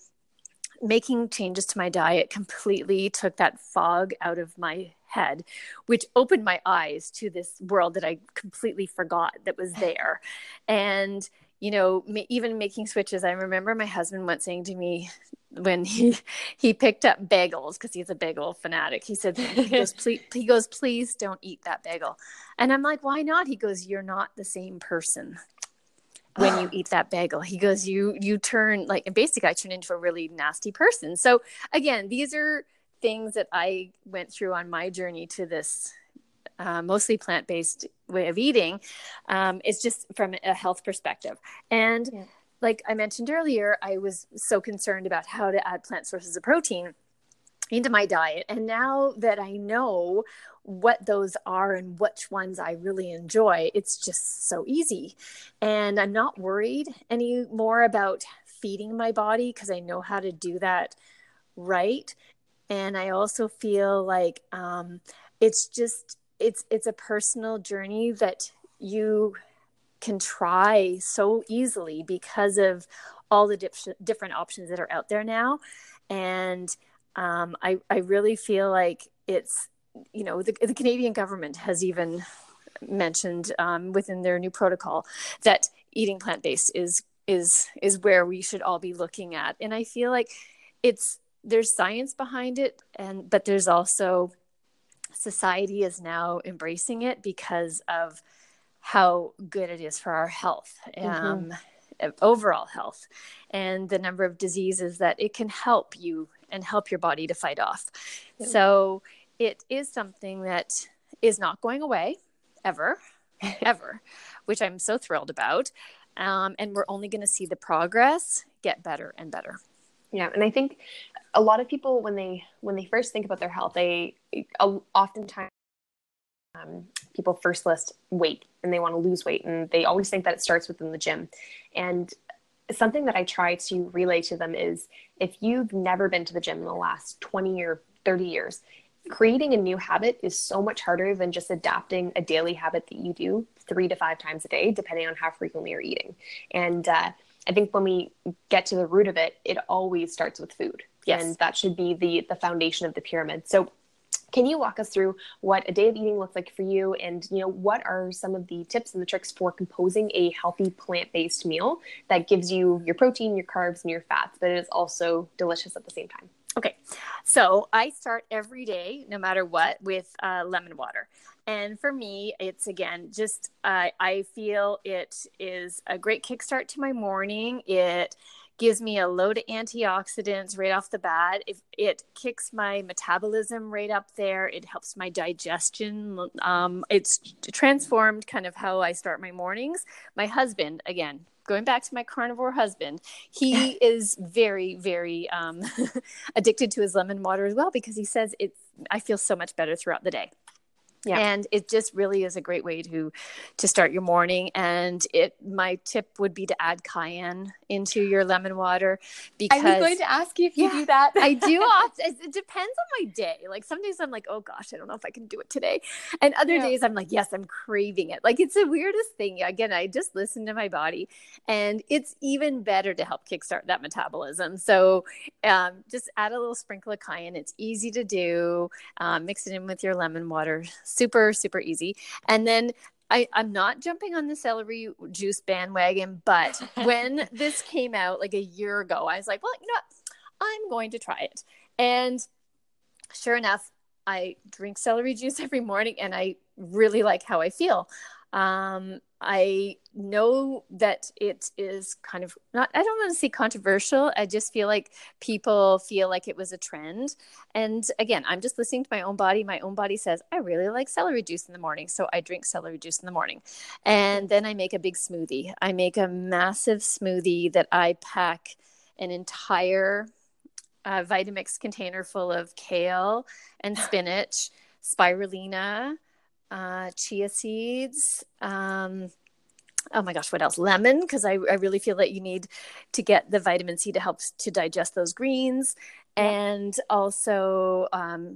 making changes to my diet completely took that fog out of my head, which opened my eyes to this world that I completely forgot that was there. And even making switches. I remember my husband once saying to me when he picked up bagels, because he's a bagel fanatic. He said, please don't eat that bagel. And I'm like, why not? He goes, you're not the same person when you eat that bagel. He goes, you turn I turn into a really nasty person. So again, these are things that I went through on my journey to this mostly plant-based way of eating. It's just from a health perspective. And like I mentioned earlier, I was so concerned about how to add plant sources of protein into my diet. And now that I know what those are and which ones I really enjoy, it's just so easy. And I'm not worried anymore about feeding my body, because I know how to do that right. And I also feel like it's a personal journey that you can try so easily because of all the different options that are out there now. And I really feel like it's, the Canadian government has even mentioned within their new protocol that eating plant-based is where we should all be looking at. And I feel like there's science behind it, but there's also society is now embracing it because of how good it is for our health, overall health, and the number of diseases that it can help you and help your body to fight off. Yep. So it is something that is not going away ever, which I'm so thrilled about. And we're only going to see the progress get better and better. Yeah. And I think a lot of people, when they first think about their health, they oftentimes people first list weight, and they want to lose weight, and they always think that it starts within the gym. And something that I try to relay to them is, if you've never been to the gym in the last 20 or 30 years, creating a new habit is so much harder than just adapting a daily habit that you do 3 to 5 times a day, depending on how frequently you're eating. And I think when we get to the root of it, it always starts with food. Yes. And that should be the foundation of the pyramid. So can you walk us through what a day of eating looks like for you? And, you know, what are some of the tips and the tricks for composing a healthy plant-based meal that gives you your protein, your carbs, and your fats, but it is also delicious at the same time? Okay. So I start every day, no matter what, with lemon water. And for me, it's, again, just, I feel it is a great kickstart to my morning. It gives me a load of antioxidants right off the bat. It kicks my metabolism right up there. It helps my digestion. It's transformed kind of how I start my mornings. My husband, again, going back to my carnivore husband, he is very, very addicted to his lemon water as well, because he says I feel so much better throughout the day. Yeah. And it just really is a great way to start your morning. And my tip would be to add cayenne into your lemon water, because I was going to ask you if you do that. I do. It depends on my day. Like, some days I'm like, oh gosh, I don't know if I can do it today. And other days I'm like, yes, I'm craving it. Like, it's the weirdest thing. Again, I just listen to my body, and it's even better to help kickstart that metabolism. So just add a little sprinkle of cayenne. It's easy to do. Mix it in with your lemon water. Super, super easy. And then I'm not jumping on the celery juice bandwagon, but when this came out like a year ago, I was like, well, you know what? I'm going to try it. And sure enough, I drink celery juice every morning, and I really like how I feel. I know that it is kind of not, I don't want to say controversial. I just feel like people feel like it was a trend. And again, I'm just listening to my own body. My own body says, I really like celery juice in the morning. So I drink celery juice in the morning. And then I make a big smoothie. I make a massive smoothie that I pack an entire Vitamix container full of kale and spinach, spirulina, chia seeds, oh my gosh, what else? Lemon, because I really feel that you need to get the vitamin C to help to digest those greens, and also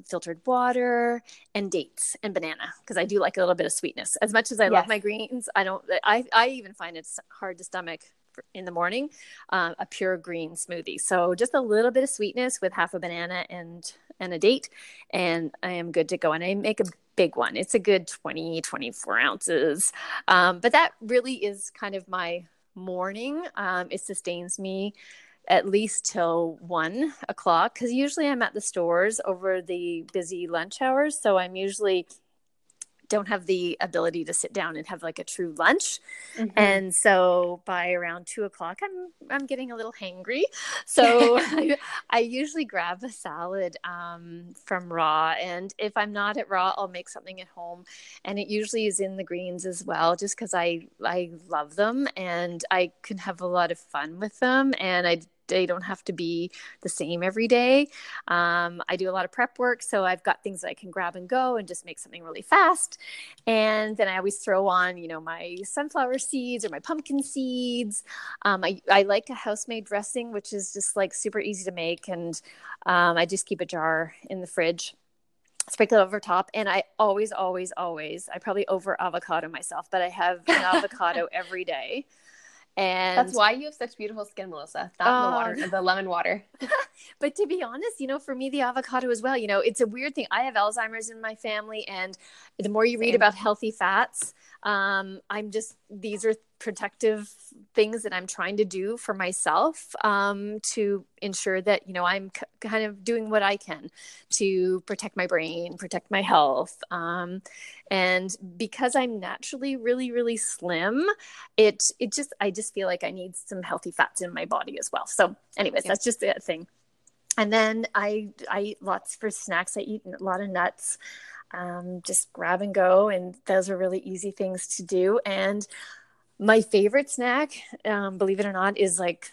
filtered water and dates and banana, because I do like a little bit of sweetness. As much as I love my greens, I even find it's hard to stomach in the morning a pure green smoothie. So just a little bit of sweetness with half a banana and a date, and I am good to go. And I make a big one. It's a good 24 ounces. But that really is kind of my morning. It sustains me at least till 1 o'clock, because usually I'm at the stores over the busy lunch hours. So I'm usually don't have the ability to sit down and have like a true lunch. Mm-hmm. And so by around 2 o'clock, I'm getting a little hangry. So I usually grab a salad from Raw. And if I'm not at Raw, I'll make something at home. And it usually is in the greens as well, just because I love them and I can have a lot of fun with them. And they don't have to be the same every day. I do a lot of prep work, so I've got things that I can grab and go and just make something really fast. And then I always throw on, you know, my sunflower seeds or my pumpkin seeds. I like a house-made dressing, which is just like super easy to make. And I just keep a jar in the fridge, sprinkle it over top. And I always, I probably over avocado myself, but I have an avocado every day. And that's why you have such beautiful skin, Melissa. That and the water, the lemon water. But to be honest, you know, for me, the avocado as well, you know, it's a weird thing. I have Alzheimer's in my family, and the more you read about healthy fats, these are protective things that I'm trying to do for myself, to ensure that, you know, I'm kind of doing what I can to protect my brain, protect my health. And because I'm naturally really, really slim, I just feel like I need some healthy fats in my body as well. So anyways, that's just the thing. And then I eat lots for snacks. I eat a lot of nuts, just grab and go. And those are really easy things to do. And my favorite snack, believe it or not, is like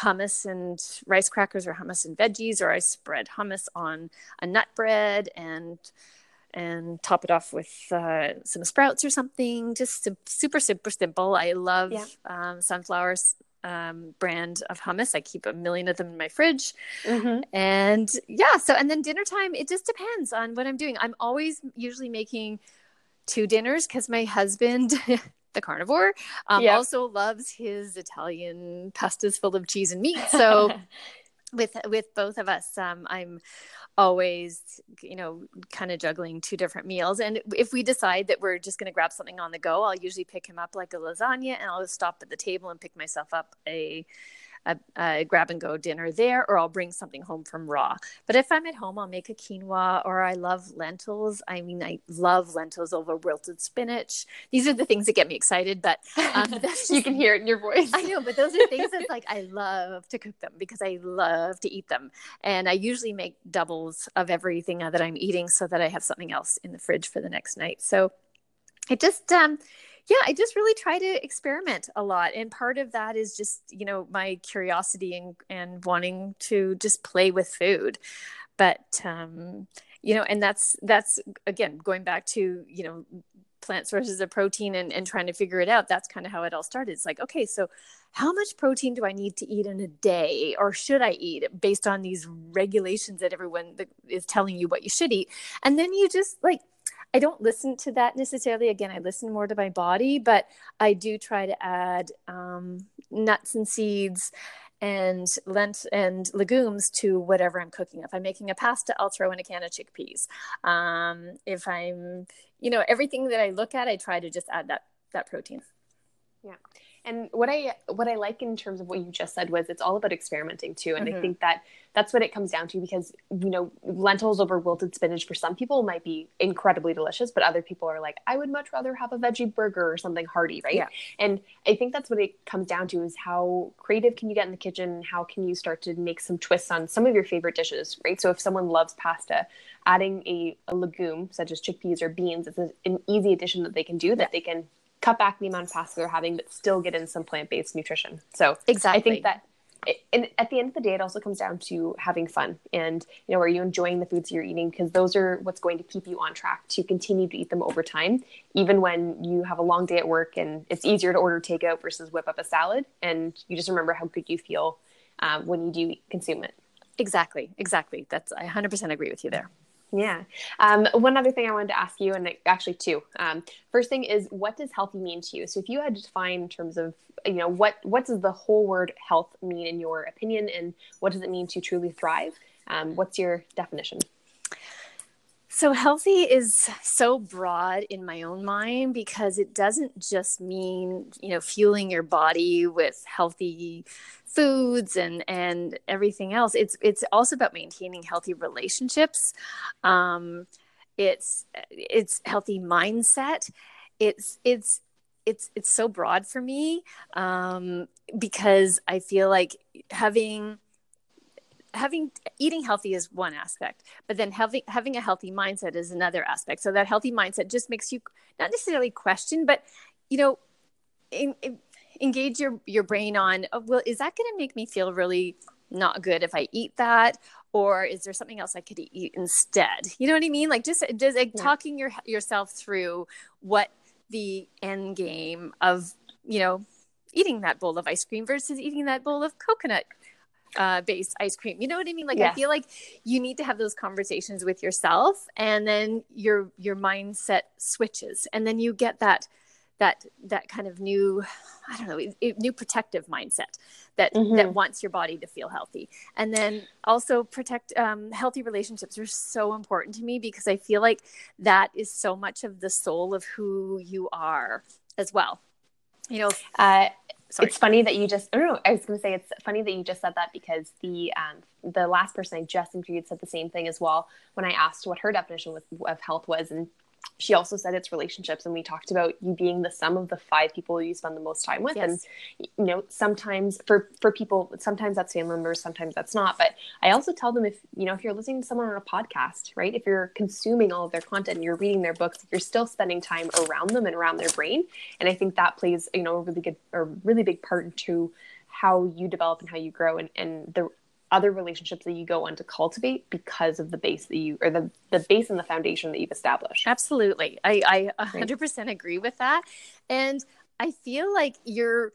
hummus and rice crackers, or hummus and veggies, or I spread hummus on a nut bread and top it off with some sprouts or something. Just super, super simple. I love Sunflower's brand of hummus. I keep a million of them in my fridge. Mm-hmm. And so, and then dinner time, it just depends on what I'm doing. I'm always usually making two dinners, because my husband – the carnivore also loves his Italian pastas full of cheese and meat. So with both of us. I'm always, kind of juggling two different meals. And if we decide that we're just going to grab something on the go, I'll usually pick him up like a lasagna, and I'll stop at the table and pick myself up a grab and go dinner there, or I'll bring something home from Raw. But if I'm at home, I'll make a quinoa, or I love lentils. I mean, I love lentils over wilted spinach. These are the things that get me excited, but you can hear it in your voice. I know, but those are things that's like, I love to cook them because I love to eat them. And I usually make doubles of everything that I'm eating so that I have something else in the fridge for the next night. So it just, I just really try to experiment a lot. And part of that is just, my curiosity and wanting to just play with food. But, and that's again, going back to, plant sources of protein and trying to figure it out. That's kind of how it all started. It's like, okay, so how much protein do I need to eat in a day, or should I eat based on these regulations that everyone is telling you what you should eat? And then you just I don't listen to that necessarily. Again, I listen more to my body, but I do try to add nuts and seeds and legumes to whatever I'm cooking. If I'm making a pasta, I'll throw in a can of chickpeas. If I'm, everything that I look at, I try to just add that protein. Yeah. And what I like in terms of what you just said was it's all about experimenting too. And I think that that's what it comes down to, because, lentils over wilted spinach for some people might be incredibly delicious, but other people are like, I would much rather have a veggie burger or something hearty. Right. Yeah. And I think that's what it comes down to, is how creative can you get in the kitchen? How can you start to make some twists on some of your favorite dishes? Right. So if someone loves pasta, adding a legume such as chickpeas or beans is an easy addition that they can do, that they can cut back the amount of pasta they're having, but still get in some plant-based nutrition. So exactly. I think that and at the end of the day, it also comes down to having fun and, are you enjoying the foods you're eating? Because those are what's going to keep you on track to continue to eat them over time, even when you have a long day at work and it's easier to order takeout versus whip up a salad. And you just remember how good you feel when you do consume it. Exactly. I 100% agree with you there. Yeah. One other thing I wanted to ask you, and actually two. First thing is, what does healthy mean to you? So if you had to define in terms of, what does the whole word health mean in your opinion, and what does it mean to truly thrive? What's your definition? So healthy is so broad in my own mind, because it doesn't just mean, fueling your body with healthy foods and everything else. It's also about maintaining healthy relationships. It's healthy mindset. It's so broad for me, because I feel like eating healthy is one aspect, but then having a healthy mindset is another aspect. So that healthy mindset just makes you not necessarily question, but engage your brain on, is that going to make me feel really not good if I eat that? Or is there something else I could eat instead? You know what I mean? Like just like talking yourself through what the end game of, eating that bowl of ice cream versus eating that bowl of coconut based ice cream. You know what I mean? Like, yeah. I feel like you need to have those conversations with yourself, and then your mindset switches, and then you get that kind of new, I don't know, new protective mindset that wants your body to feel healthy. And then also healthy relationships are so important to me, because I feel like that is so much of the soul of who you are as well. Sorry. It's funny that you just, I was going to say, it's funny that you just said that, because the last person I just interviewed said the same thing as well, when I asked what her definition of health was. And she also said it's relationships. And we talked about you being the sum of the 5 people you spend the most time with. Yes. And, sometimes for people, sometimes that's family members, sometimes that's not. But I also tell them, if, if you're listening to someone on a podcast, right, if you're consuming all of their content and you're reading their books, you're still spending time around them and around their brain. And I think that plays, a really big part into how you develop and how you grow and the other relationships that you go on to cultivate, because of the base that you, or the base and the foundation that you've established. Absolutely. I 100% agree with that. And I feel like you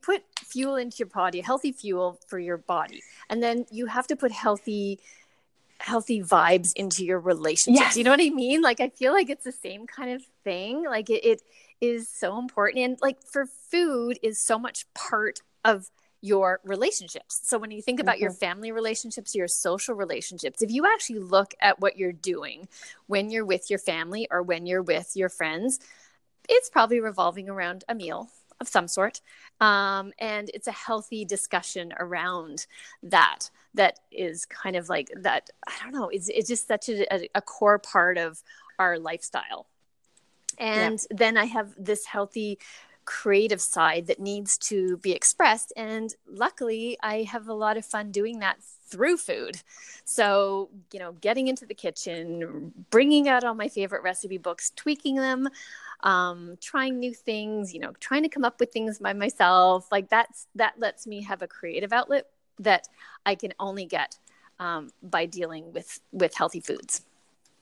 put fuel into your body, healthy fuel for your body. And then you have to put healthy vibes into your relationships. Yes. You know what I mean? Like, I feel like it's the same kind of thing. Like it is so important. And like, for food is so much part of your relationships. So when you think about your family relationships, your social relationships, if you actually look at what you're doing when you're with your family or when you're with your friends, it's probably revolving around a meal of some sort. And it's a healthy discussion around that. That is kind of like that. I don't know. It's just such a core part of our lifestyle. And then I have this healthy creative side that needs to be expressed. And luckily I have a lot of fun doing that through food. So, you know, getting into the kitchen, bringing out all my favorite recipe books, tweaking them, trying new things, you know, trying to come up with things by myself. Like that lets me have a creative outlet that I can only get by dealing with healthy foods.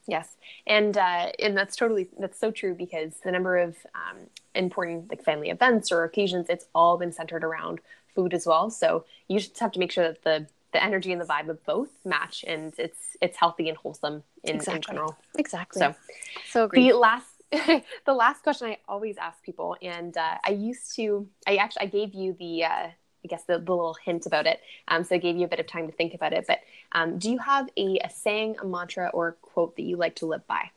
Yes. And that's so true, because the number of important like family events or occasions, it's all been centered around food as well. So you just have to make sure that the energy and the vibe of both match, and it's healthy and wholesome in general. Exactly. So agree. The last question I always ask people, and I gave you the little hint about it. So I gave you a bit of time to think about it, but do you have a saying, a mantra, or a quote that you like to live by?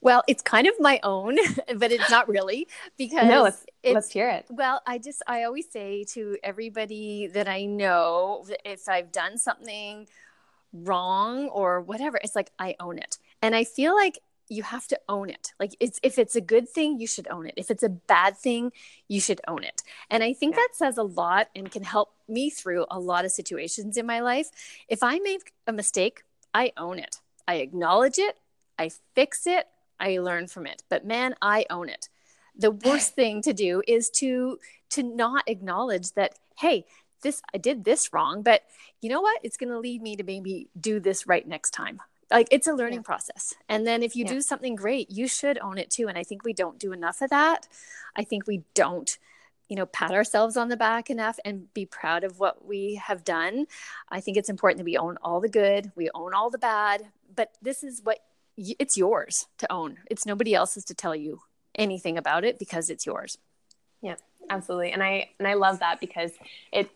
Well, it's kind of my own, but it's not really, because no, let's hear it. Well, I always say to everybody that I know, if I've done something wrong or whatever, it's like, I own it. And I feel like you have to own it. Like if it's a good thing, you should own it. If it's a bad thing, you should own it. And I think that says a lot and can help me through a lot of situations in my life. If I make a mistake, I own it. I acknowledge it. I fix it. I learn from it. But man, I own it. The worst thing to do is to not acknowledge that, hey, I did this wrong, but you know what? It's going to lead me to maybe do this right next time. Like it's a learning process. And then if you do something great, you should own it too. And I think we don't do enough of that. I think we don't, you know, pat ourselves on the back enough and be proud of what we have done. I think it's important that we own all the good, we own all the bad, but this is what it's yours to own. It's nobody else's to tell you anything about it, because it's yours. Yeah, absolutely. And I love that, because it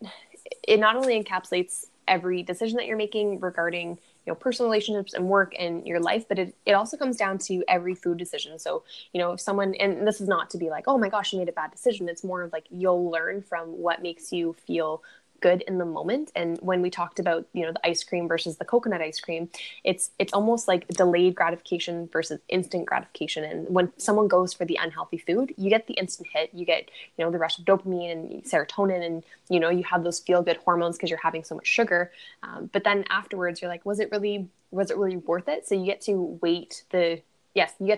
not only encapsulates every decision that you're making regarding, you know, personal relationships and work and your life, but it also comes down to every food decision. So, you know, if someone, and this is not to be like, oh my gosh, you made a bad decision. It's more of like, you'll learn from what makes you feel good in the moment. And when we talked about, you know, the ice cream versus the coconut ice cream, it's almost like delayed gratification versus instant gratification. And when someone goes for the unhealthy food, you get the instant hit, you get, you know, the rush of dopamine and serotonin, and, you know, you have those feel good hormones because you're having so much sugar. But then afterwards you're like, was it really worth it? So you get to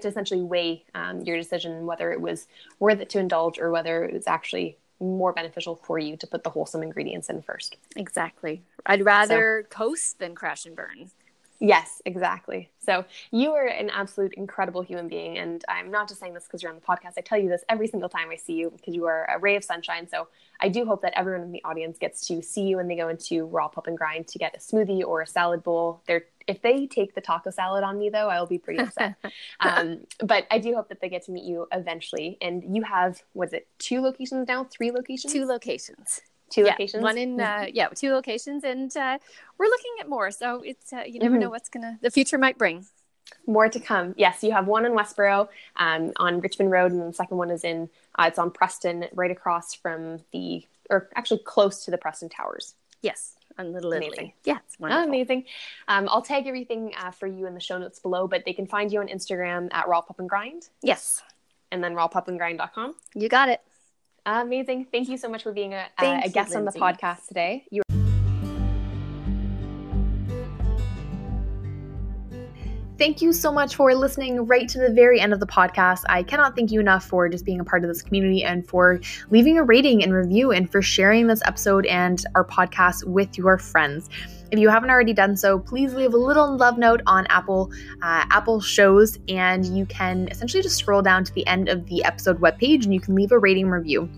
essentially weigh your decision, whether it was worth it to indulge or whether it was actually more beneficial for you to put the wholesome ingredients in first. Exactly. I'd rather coast than crash and burn. Yes, exactly. So you are an absolute incredible human being. And I'm not just saying this because you're on the podcast. I tell you this every single time I see you, because you are a ray of sunshine. So I do hope that everyone in the audience gets to see you when they go into Raw Pulp and Grind to get a smoothie or a salad bowl. If they take the taco salad on me, though, I will be pretty upset. But I do hope that they get to meet you eventually. And you have, what is it, 2 locations now? 3 locations? 2 locations. 2 locations? One in, 2 locations. And we're looking at more. So it's you never know what's the future might bring. More to come. Yes, you have one in Westboro on Richmond Road. And the second one is it's on Preston, right across from or actually close to the Preston Towers. Yes. On Little Italy. Yeah, it's wonderful. Oh, amazing. I'll tag everything for you in the show notes below, but they can find you on Instagram at Raw Pulp and Grind. Yes. And then rawpulpandgrind.com. You got it. Amazing. Thank you so much for being a guest on the podcast today. Thank you so much for listening right to the very end of the podcast. I cannot thank you enough for just being a part of this community and for leaving a rating and review and for sharing this episode and our podcast with your friends. If you haven't already done so, please leave a little love note on Apple shows, and you can essentially just scroll down to the end of the episode webpage and you can leave a rating review.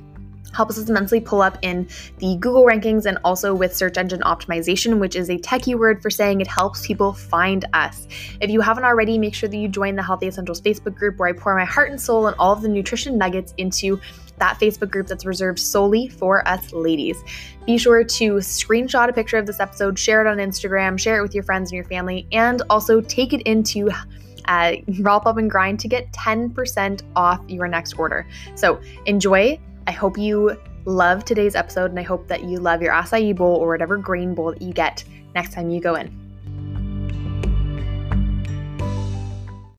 helps us immensely pull up in the Google rankings and also with search engine optimization, which is a techie word for saying it helps people find us. If you haven't already, make sure that you join the Healthy Essentials Facebook group where I pour my heart and soul and all of the nutrition nuggets into that Facebook group that's reserved solely for us ladies. Be sure to screenshot a picture of this episode, share it on Instagram, share it with your friends and your family, and also take it into Raw Pulp and Grind to get 10% off your next order. So enjoy. I hope you love today's episode, and I hope that you love your acai bowl or whatever grain bowl that you get next time you go in.